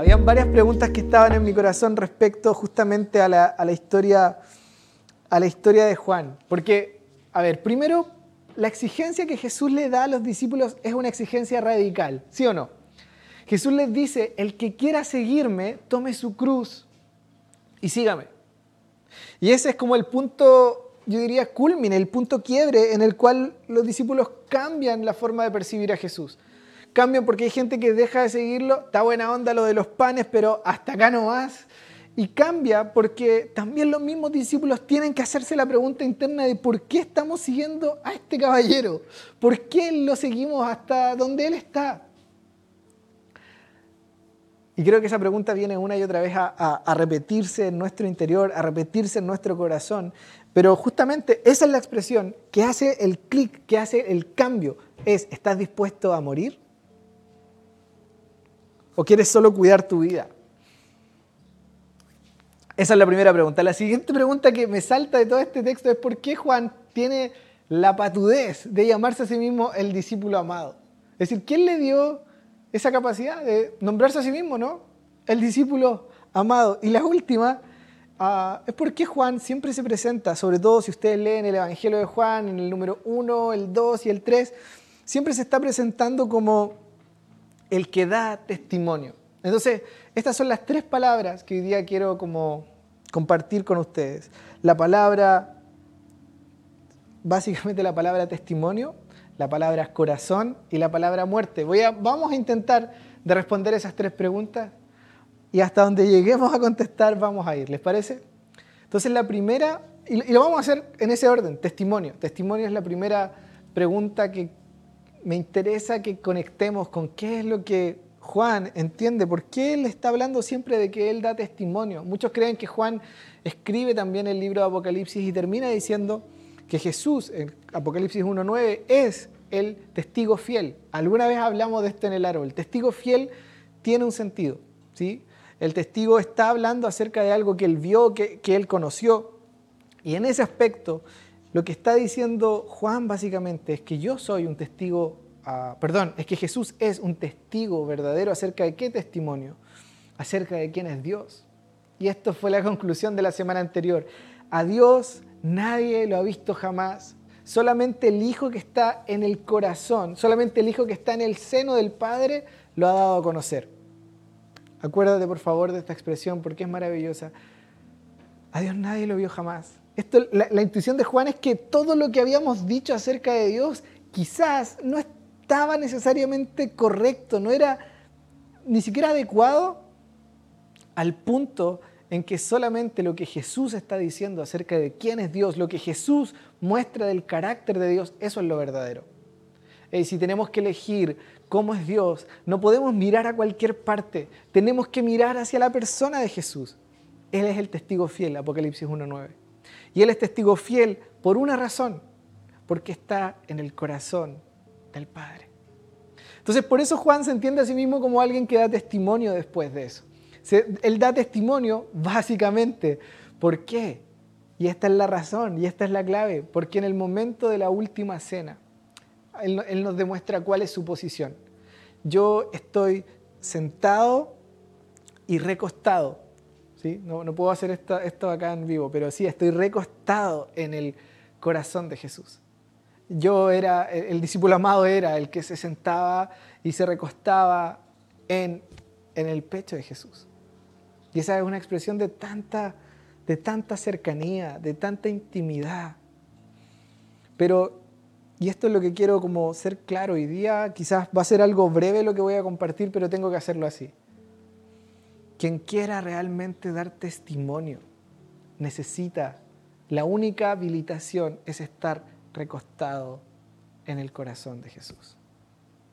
Habían varias preguntas que estaban en mi corazón respecto justamente a la historia de Juan. Porque, a ver, primero, la exigencia que Jesús le da a los discípulos es una exigencia radical, ¿sí o no? Jesús les dice, el que quiera seguirme, tome su cruz y sígame. Y ese es como el punto, yo diría, cúlmine, el punto quiebre en el cual los discípulos cambian la forma de percibir a Jesús. Cambian porque hay gente que deja de seguirlo, está buena onda lo de los panes, pero hasta acá no más. Y cambia porque también los mismos discípulos tienen que hacerse la pregunta interna de ¿por qué estamos siguiendo a este caballero? ¿Por qué lo seguimos hasta donde él está? Y creo que esa pregunta viene una y otra vez a repetirse en nuestro interior, a repetirse en nuestro corazón. Pero justamente esa es la expresión que hace el clic, que hace el cambio. Es, ¿estás dispuesto a morir? ¿O quieres solo cuidar tu vida? Esa es la primera pregunta. La siguiente pregunta que me salta de todo este texto es ¿por qué Juan tiene la patudez de llamarse a sí mismo el discípulo amado? Es decir, ¿quién le dio esa capacidad de nombrarse a sí mismo, no? El discípulo amado. Y la última es ¿por qué Juan siempre se presenta, sobre todo si ustedes leen el Evangelio de Juan, en el número 1, el 2 y el 3, siempre se está presentando como el que da testimonio? Entonces, estas son las tres palabras que hoy día quiero como compartir con ustedes. La palabra, básicamente la palabra testimonio, la palabra corazón y la palabra muerte. Vamos a intentar de responder esas tres preguntas y hasta donde lleguemos a contestar vamos a ir, ¿les parece? Entonces la primera, y lo vamos a hacer en ese orden, testimonio. Testimonio es la primera pregunta que me interesa que conectemos con qué es lo que Juan entiende, por qué él está hablando siempre de que él da testimonio. Muchos creen que Juan escribe también el libro de Apocalipsis y termina diciendo que Jesús, en Apocalipsis 1.9, es el testigo fiel. Alguna vez hablamos de esto en el árbol. El testigo fiel tiene un sentido, ¿sí? El testigo está hablando acerca de algo que él vio, que él conoció. Y en ese aspecto, lo que está diciendo Juan básicamente es que yo soy un testigo, es que Jesús es un testigo verdadero acerca de qué testimonio, acerca de quién es Dios. Y esto fue la conclusión de la semana anterior. A Dios nadie lo ha visto jamás, solamente el Hijo que está en el corazón, solamente el Hijo que está en el seno del Padre lo ha dado a conocer. Acuérdate por favor de esta expresión porque es maravillosa. A Dios nadie lo vio jamás. Esto, la intuición de Juan es que todo lo que habíamos dicho acerca de Dios quizás no estaba necesariamente correcto, no era ni siquiera adecuado al punto en que solamente lo que Jesús está diciendo acerca de quién es Dios, lo que Jesús muestra del carácter de Dios, eso es lo verdadero. Y si tenemos que elegir cómo es Dios, no podemos mirar a cualquier parte, tenemos que mirar hacia la persona de Jesús. Él es el testigo fiel, Apocalipsis 1.9. Y Él es testigo fiel por una razón, porque está en el corazón del Padre. Entonces, por eso Juan se entiende a sí mismo como alguien que da testimonio después de eso. Él da testimonio básicamente. ¿Por qué? Y esta es la razón, y esta es la clave. Porque en el momento de la última cena, Él nos demuestra cuál es su posición. Yo estoy sentado y recostado. ¿Sí? No puedo hacer esto acá en vivo, pero sí, estoy recostado en el corazón de Jesús. Yo era, el discípulo amado era el que se sentaba y se recostaba en el pecho de Jesús. Y esa es una expresión de tanta cercanía, de tanta intimidad. Pero, y esto es lo que quiero como ser claro hoy día, quizás va a ser algo breve lo que voy a compartir, pero tengo que hacerlo así. Quien quiera realmente dar testimonio necesita, la única habilitación es estar recostado en el corazón de Jesús.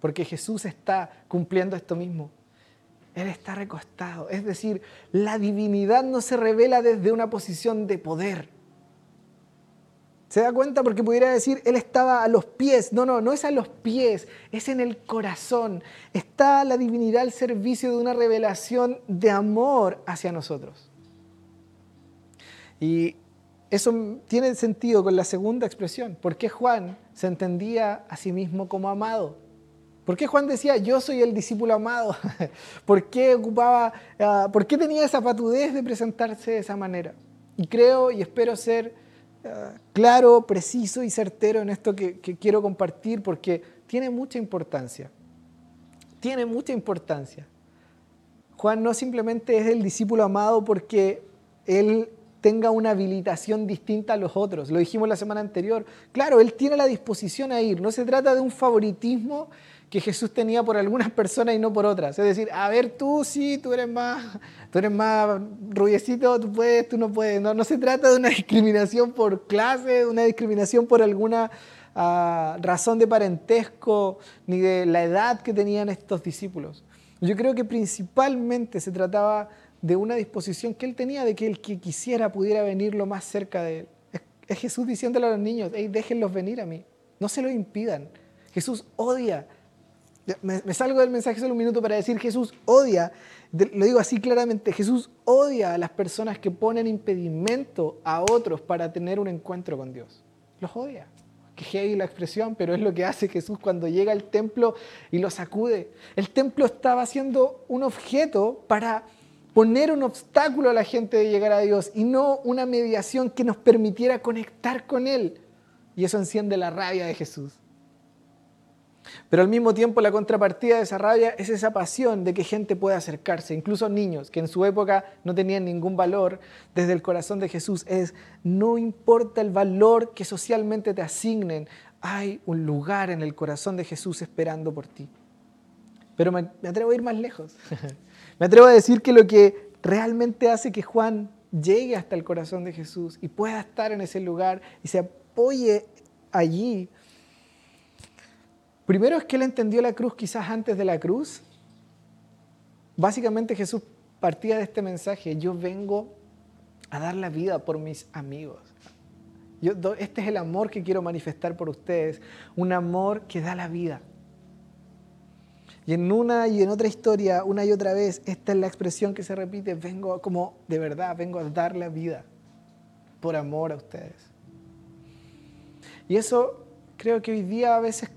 Porque Jesús está cumpliendo esto mismo. Él está recostado, es decir, la divinidad no se revela desde una posición de poder. ¿Se da cuenta? Porque pudiera decir, Él estaba a los pies. No es a los pies, es en el corazón. Está la divinidad al servicio de una revelación de amor hacia nosotros. Y eso tiene sentido con la segunda expresión. ¿Por qué Juan se entendía a sí mismo como amado? ¿Por qué Juan decía, yo soy el discípulo amado? ¿Por qué tenía esa patudez de presentarse de esa manera? Y creo y espero ser claro, preciso y certero en esto que quiero compartir, porque tiene mucha importancia. Tiene mucha importancia. Juan no simplemente es el discípulo amado porque él tenga una habilitación distinta a los otros. Lo dijimos la semana anterior. Claro, él tiene la disposición a ir. No se trata de un favoritismo que Jesús tenía por algunas personas y no por otras. Es decir, a ver, tú sí, tú eres más rubiecito, tú puedes, tú no puedes. No se trata de una discriminación por clase, una discriminación por alguna razón de parentesco, ni de la edad que tenían estos discípulos. Yo creo que principalmente se trataba de una disposición que él tenía de que el que quisiera pudiera venir lo más cerca de él. Es Jesús diciéndole a los niños, hey, déjenlos venir a mí, no se lo impidan. Jesús odia, me salgo del mensaje solo un minuto para decir, Jesús odia, lo digo así claramente, Jesús odia a las personas que ponen impedimento a otros para tener un encuentro con Dios. Los odia. Qué heavy la expresión, pero es lo que hace Jesús cuando llega al templo y lo sacude. El templo estaba siendo un objeto para poner un obstáculo a la gente de llegar a Dios y no una mediación que nos permitiera conectar con Él. Y eso enciende la rabia de Jesús. Pero al mismo tiempo la contrapartida de esa rabia es esa pasión de que gente pueda acercarse, incluso niños que en su época no tenían ningún valor. Desde el corazón de Jesús es, no importa el valor que socialmente te asignen, hay un lugar en el corazón de Jesús esperando por ti. Pero me atrevo a ir más lejos. Me atrevo a decir que lo que realmente hace que Juan llegue hasta el corazón de Jesús y pueda estar en ese lugar y se apoye allí, primero es que él entendió la cruz quizás antes de la cruz. Básicamente Jesús partía de este mensaje, yo vengo a dar la vida por mis amigos. Este es el amor que quiero manifestar por ustedes, un amor que da la vida. Y en una y en otra historia, una y otra vez, esta es la expresión que se repite, vengo como de verdad, vengo a dar la vida por amor a ustedes. Y eso creo que hoy día a veces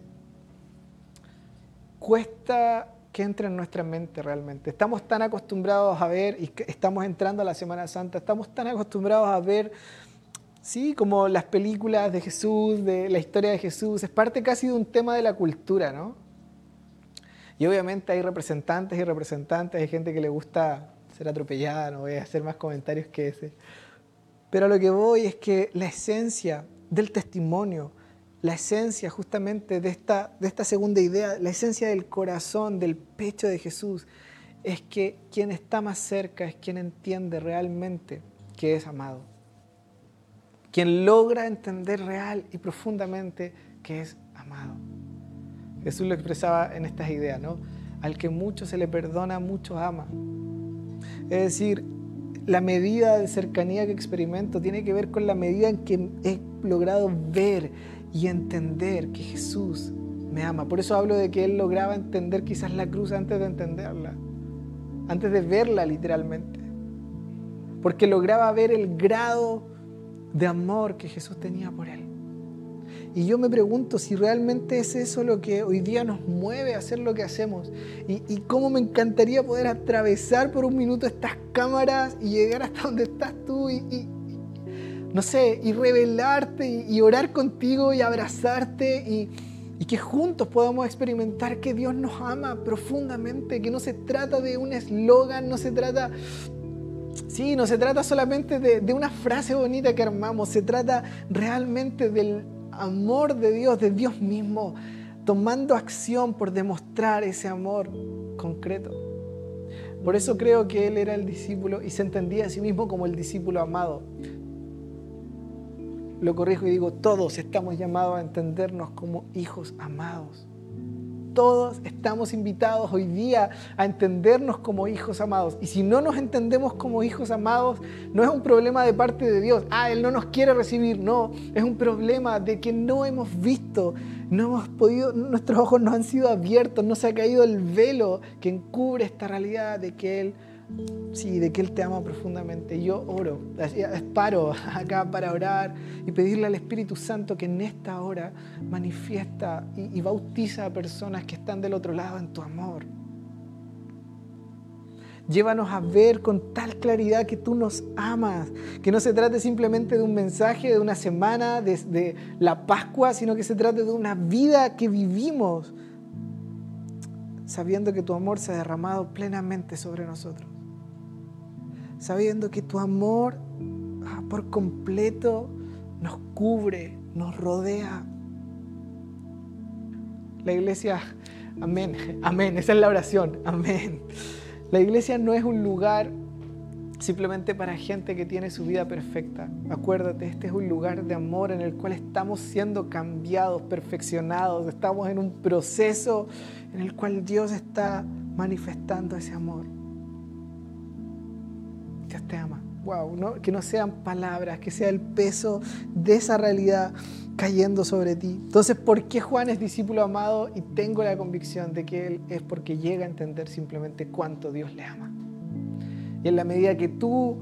cuesta que entre en nuestra mente realmente. Estamos tan acostumbrados a ver, y estamos entrando a la Semana Santa, estamos tan acostumbrados a ver, sí, como las películas de Jesús, de la historia de Jesús, es parte casi de un tema de la cultura, ¿no? Y obviamente hay representantes y representantes, hay gente que le gusta ser atropellada, no voy a hacer más comentarios que ese. Pero a lo que voy es que la esencia del testimonio, la esencia justamente de esta segunda idea, la esencia del corazón, del pecho de Jesús, es que quien está más cerca es quien entiende realmente que es amado. Quien logra entender real y profundamente que es amado. Jesús lo expresaba en estas ideas, ¿no? Al que mucho se le perdona, mucho ama. Es decir, la medida de cercanía que experimento tiene que ver con la medida en que he logrado ver y entender que Jesús me ama. Por eso hablo de que él lograba entender quizás la cruz antes de entenderla, antes de verla literalmente. Porque lograba ver el grado de amor que Jesús tenía por él. Y yo me pregunto si realmente es eso lo que hoy día nos mueve a hacer lo que hacemos. Y cómo me encantaría poder atravesar por un minuto estas cámaras y llegar hasta donde estás tú y revelarte y orar contigo y abrazarte y que juntos podamos experimentar que Dios nos ama profundamente, que no se trata de un eslogan, no se trata solamente de una frase bonita que armamos, se trata realmente del amor de Dios, de Dios mismo, tomando acción por demostrar ese amor concreto. Por eso creo que él era el discípulo y se entendía a sí mismo como el discípulo amado. Lo corrijo y digo, todos estamos llamados a entendernos como hijos amados. Todos estamos invitados hoy día a entendernos como hijos amados. Y si no nos entendemos como hijos amados, no es un problema de parte de Dios. Él no nos quiere recibir. No, es un problema de que no hemos visto, no hemos podido, nuestros ojos no han sido abiertos, no se ha caído el velo que encubre esta realidad de que Él Sí, de que Él te ama profundamente. Yo oro, paro acá para orar y pedirle al Espíritu Santo que en esta hora manifiesta y bautiza a personas que están del otro lado en tu amor. Llévanos a ver con tal claridad que tú nos amas, que no se trate simplemente de un mensaje, de una semana, de la Pascua, sino que se trate de una vida que vivimos sabiendo que tu amor se ha derramado plenamente sobre nosotros. Sabiendo que tu amor por completo nos cubre, nos rodea. La iglesia, amén, amén, esa es la oración, amén. La iglesia no es un lugar simplemente para gente que tiene su vida perfecta. Acuérdate, este es un lugar de amor en el cual estamos siendo cambiados, perfeccionados. Estamos en un proceso en el cual Dios está manifestando ese amor. Dios te ama. Wow, ¿no? Que no sean palabras, que sea el peso de esa realidad cayendo sobre ti. Entonces, ¿por qué Juan es discípulo amado? Y tengo la convicción de que él es porque llega a entender simplemente cuánto Dios le ama. Y en la medida que tú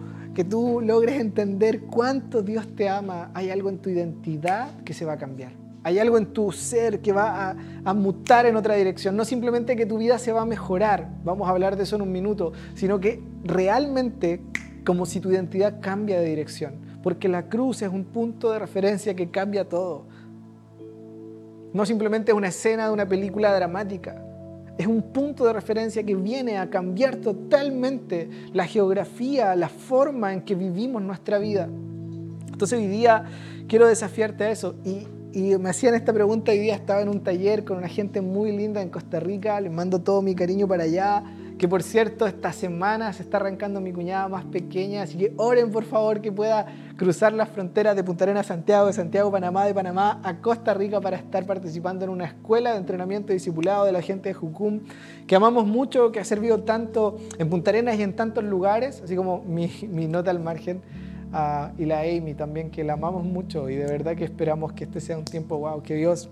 logres entender cuánto Dios te ama, hay algo en tu identidad que se va a cambiar. Hay algo en tu ser que va a mutar en otra dirección. No simplemente que tu vida se va a mejorar, vamos a hablar de eso en un minuto, sino que realmente como si tu identidad cambia de dirección. Porque la cruz es un punto de referencia que cambia todo. No simplemente es una escena de una película dramática. Es un punto de referencia que viene a cambiar totalmente la geografía, la forma en que vivimos nuestra vida. Entonces hoy día quiero desafiarte a eso. Y me hacían esta pregunta hoy día, estaba en un taller con una gente muy linda en Costa Rica, les mando todo mi cariño para allá, que por cierto esta semana se está arrancando mi cuñada más pequeña, así que oren por favor que pueda cruzar las fronteras de Punta Arenas a Santiago, de Santiago a Panamá, de Panamá a Costa Rica para estar participando en una escuela de entrenamiento y discipulado de la gente de Jucum, que amamos mucho, que ha servido tanto en Punta Arenas y en tantos lugares, así como mi nota al margen. Y la Amy también, que la amamos mucho y de verdad que esperamos que este sea un tiempo, wow, que Dios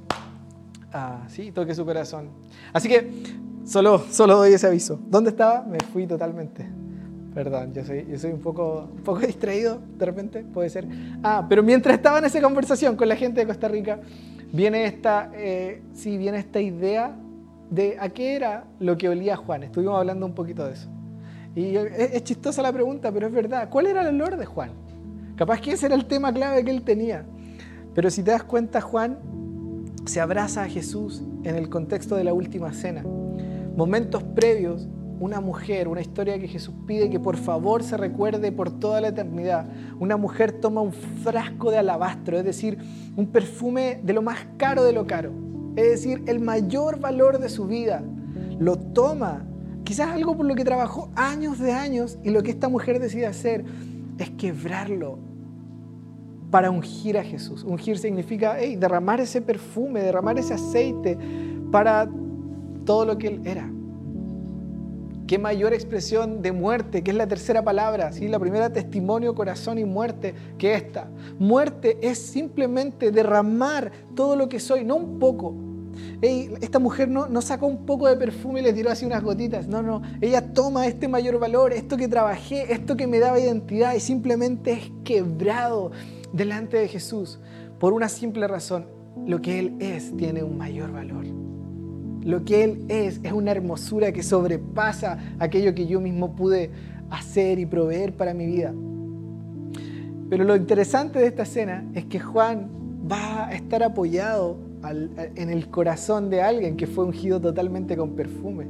sí, toque su corazón. Así que solo doy ese aviso. ¿Dónde estaba? Me fui totalmente. Perdón, yo soy un poco distraído de repente, puede ser. Pero mientras estaba en esa conversación con la gente de Costa Rica, viene esta idea de a qué era lo que olía Juan. Estuvimos hablando un poquito de eso. Y es chistosa la pregunta, pero es verdad. ¿Cuál era el olor de Juan? Capaz que ese era el tema clave que él tenía. Pero si te das cuenta, Juan se abraza a Jesús en el contexto de la última cena. Momentos previos, una mujer, una historia que Jesús pide que por favor se recuerde por toda la eternidad. Una mujer toma un frasco de alabastro, es decir, un perfume de lo más caro de lo caro. Es decir, el mayor valor de su vida. Lo toma. Quizás algo por lo que trabajó años y lo que esta mujer decide hacer es quebrarlo para ungir a Jesús. Ungir significa derramar ese perfume, derramar ese aceite para todo lo que Él era. Qué mayor expresión de muerte, que es la tercera palabra, ¿sí? La primera, testimonio, corazón y muerte, que esta. Muerte es simplemente derramar todo lo que soy, no un poco. Esta mujer no sacó un poco de perfume y le tiró así unas gotitas. No, ella toma este mayor valor, esto que trabajé, esto que me daba identidad y simplemente es quebrado delante de Jesús por una simple razón. Lo que Él es tiene un mayor valor. Lo que Él es una hermosura que sobrepasa aquello que yo mismo pude hacer y proveer para mi vida. Pero lo interesante de esta escena es que Juan va a estar apoyado en el corazón de alguien que fue ungido totalmente con perfume.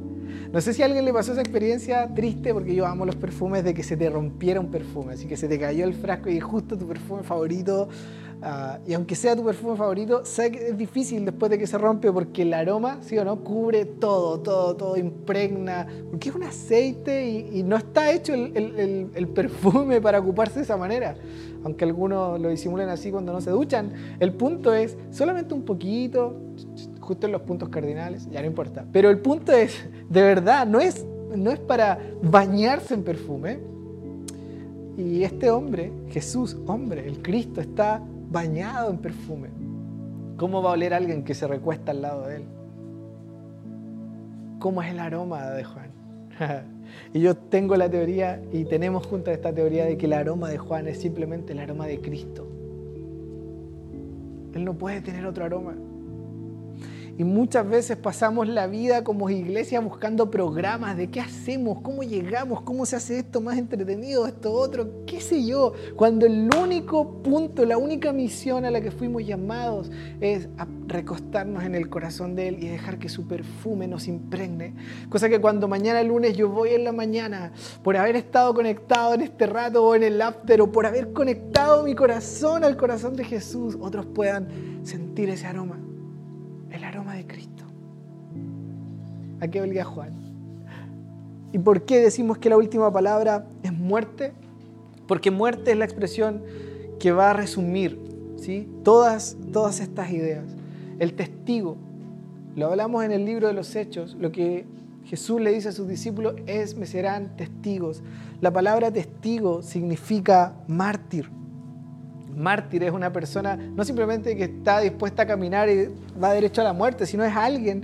No sé si a alguien le pasó esa experiencia triste, porque yo amo los perfumes, de que se te rompiera un perfume, así que se te cayó el frasco y justo tu perfume favorito, y aunque sea tu perfume favorito, sé que es difícil después de que se rompe porque el aroma, ¿sí o no?, cubre todo, impregna, porque es un aceite y no está hecho el perfume para ocuparse de esa manera, aunque algunos lo disimulan así cuando no se duchan. El punto es solamente un poquito, justo en los puntos cardinales, ya no importa. Pero el punto es, de verdad, no es para bañarse en perfume. Y este hombre, Jesús, el Cristo, está bañado en perfume. ¿Cómo va a oler alguien que se recuesta al lado de él? ¿Cómo es el aroma de Juan? Y yo tengo la teoría, y tenemos juntas esta teoría, de que el aroma de Juan es simplemente el aroma de Cristo. Él no puede tener otro aroma. Y muchas veces pasamos la vida como iglesia buscando programas de qué hacemos, cómo llegamos, cómo se hace esto más entretenido, esto otro, qué sé yo. Cuando el único punto, la única misión a la que fuimos llamados es a recostarnos en el corazón de Él y dejar que su perfume nos impregne. Cosa que cuando mañana lunes yo voy en la mañana, por haber estado conectado en este rato o en el after, o por haber conectado mi corazón al corazón de Jesús, otros puedan sentir ese aroma. El aroma de Cristo. ¿A qué olía Juan? ¿Y por qué decimos que la última palabra es muerte? Porque muerte es la expresión que va a resumir, ¿sí?, todas estas ideas. El testigo, lo hablamos en el libro de los Hechos, lo que Jesús le dice a sus discípulos es: me serán testigos. La palabra testigo significa mártir. Mártir es una persona no simplemente que está dispuesta a caminar y va derecho a la muerte, sino es alguien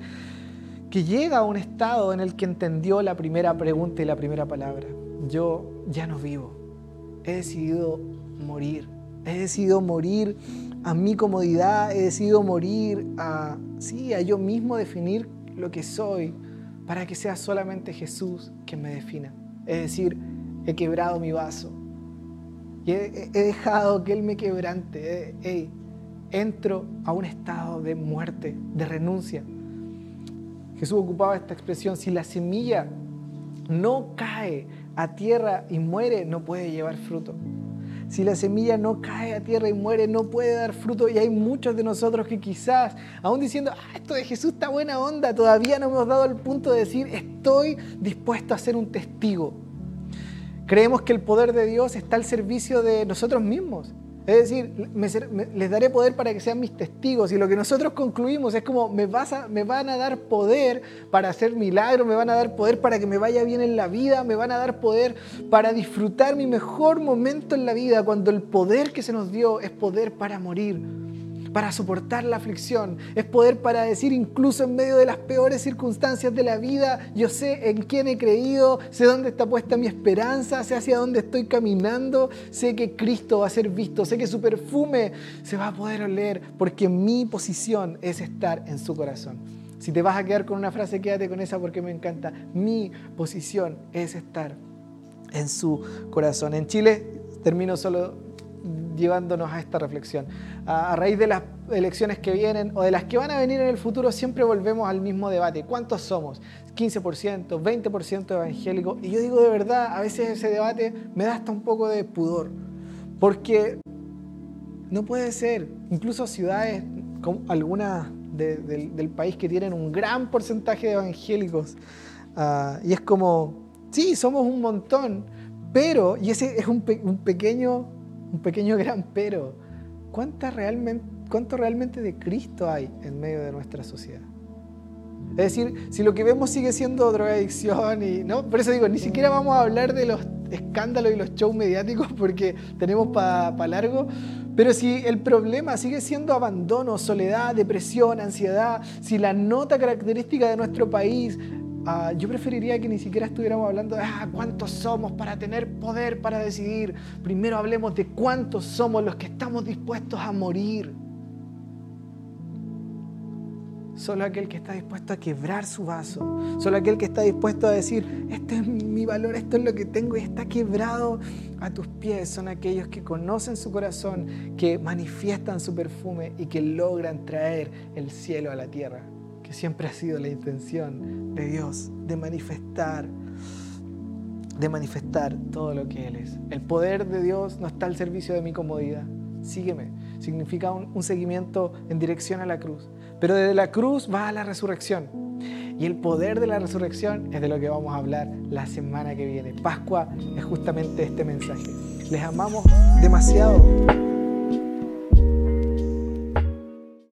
que llega a un estado en el que entendió la primera pregunta y la primera palabra. Yo ya no vivo, he decidido morir a mi comodidad, he decidido morir a yo mismo definir lo que soy para que sea solamente Jesús quien me defina. Es decir, he quebrado mi vaso. Y he dejado que Él me quebrante. Entro a un estado de muerte, de renuncia. Jesús ocupaba esta expresión: si la semilla no cae a tierra y muere, no puede llevar fruto. Si la semilla no cae a tierra y muere, no puede dar fruto. Y hay muchos de nosotros que quizás, aún diciendo, esto de Jesús está buena onda, todavía no hemos dado el punto de decir, estoy dispuesto a ser un testigo. Creemos que el poder de Dios está al servicio de nosotros mismos. Es decir, les daré poder para que sean mis testigos. Y lo que nosotros concluimos es como, me van a dar poder para hacer milagros, me van a dar poder para que me vaya bien en la vida, me van a dar poder para disfrutar mi mejor momento en la vida, cuando el poder que se nos dio es poder para morir, para soportar la aflicción, es poder para decir, incluso en medio de las peores circunstancias de la vida, yo sé en quién he creído, sé dónde está puesta mi esperanza, sé hacia dónde estoy caminando, sé que Cristo va a ser visto, sé que su perfume se va a poder oler, porque mi posición es estar en su corazón. Si te vas a quedar con una frase, quédate con esa porque me encanta. Mi posición es estar en su corazón. En Chile, termino solo llevándonos a esta reflexión. A raíz de las elecciones que vienen o de las que van a venir en el futuro, siempre volvemos al mismo debate. ¿Cuántos somos? 15%, 20% evangélicos. Y yo digo, de verdad, a veces ese debate me da hasta un poco de pudor, porque no puede ser. Incluso ciudades como algunas del país que tienen un gran porcentaje de evangélicos, y es como, sí, somos un montón, pero, y ese es un pequeño gran pero, ¿cuánto realmente de Cristo hay en medio de nuestra sociedad? Es decir, si lo que vemos sigue siendo drogadicción y no, por eso digo, ni siquiera vamos a hablar de los escándalos y los shows mediáticos porque tenemos para largo, pero si el problema sigue siendo abandono, soledad, depresión, ansiedad, si la nota característica de nuestro país, yo preferiría que ni siquiera estuviéramos hablando de cuántos somos para tener poder para decidir. Primero hablemos de cuántos somos los que estamos dispuestos a morir. Solo aquel que está dispuesto a quebrar su vaso, solo aquel que está dispuesto a decir, este es mi valor, esto es lo que tengo y está quebrado a tus pies, son aquellos que conocen su corazón, que manifiestan su perfume y que logran traer el cielo a la tierra. Que siempre ha sido la intención de Dios, de manifestar todo lo que Él es. El poder de Dios no está al servicio de mi comodidad. Sígueme. Significa un seguimiento en dirección a la cruz. Pero desde la cruz va a la resurrección. Y el poder de la resurrección es de lo que vamos a hablar la semana que viene. Pascua es justamente este mensaje. Les amamos demasiado.